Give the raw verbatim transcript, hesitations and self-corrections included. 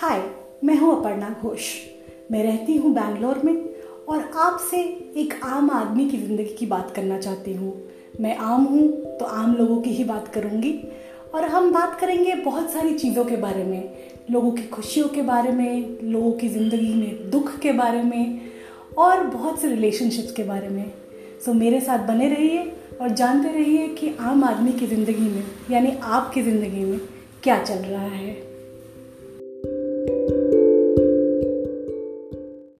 हाय, मैं हूँ अपर्णा घोष। मैं रहती हूँ बैंगलोर में और आपसे एक आम आदमी की ज़िंदगी की बात करना चाहती हूँ। मैं आम हूँ तो आम लोगों की ही बात करूँगी और हम बात करेंगे बहुत सारी चीज़ों के बारे में, लोगों की खुशियों के बारे में, लोगों की ज़िंदगी में दुख के बारे में और बहुत से रिलेशनशिप्स के बारे में। सो मेरे साथ बने रहिए और जानते रहिए कि आम आदमी की ज़िंदगी में, यानी आपकी ज़िंदगी में क्या चल रहा है।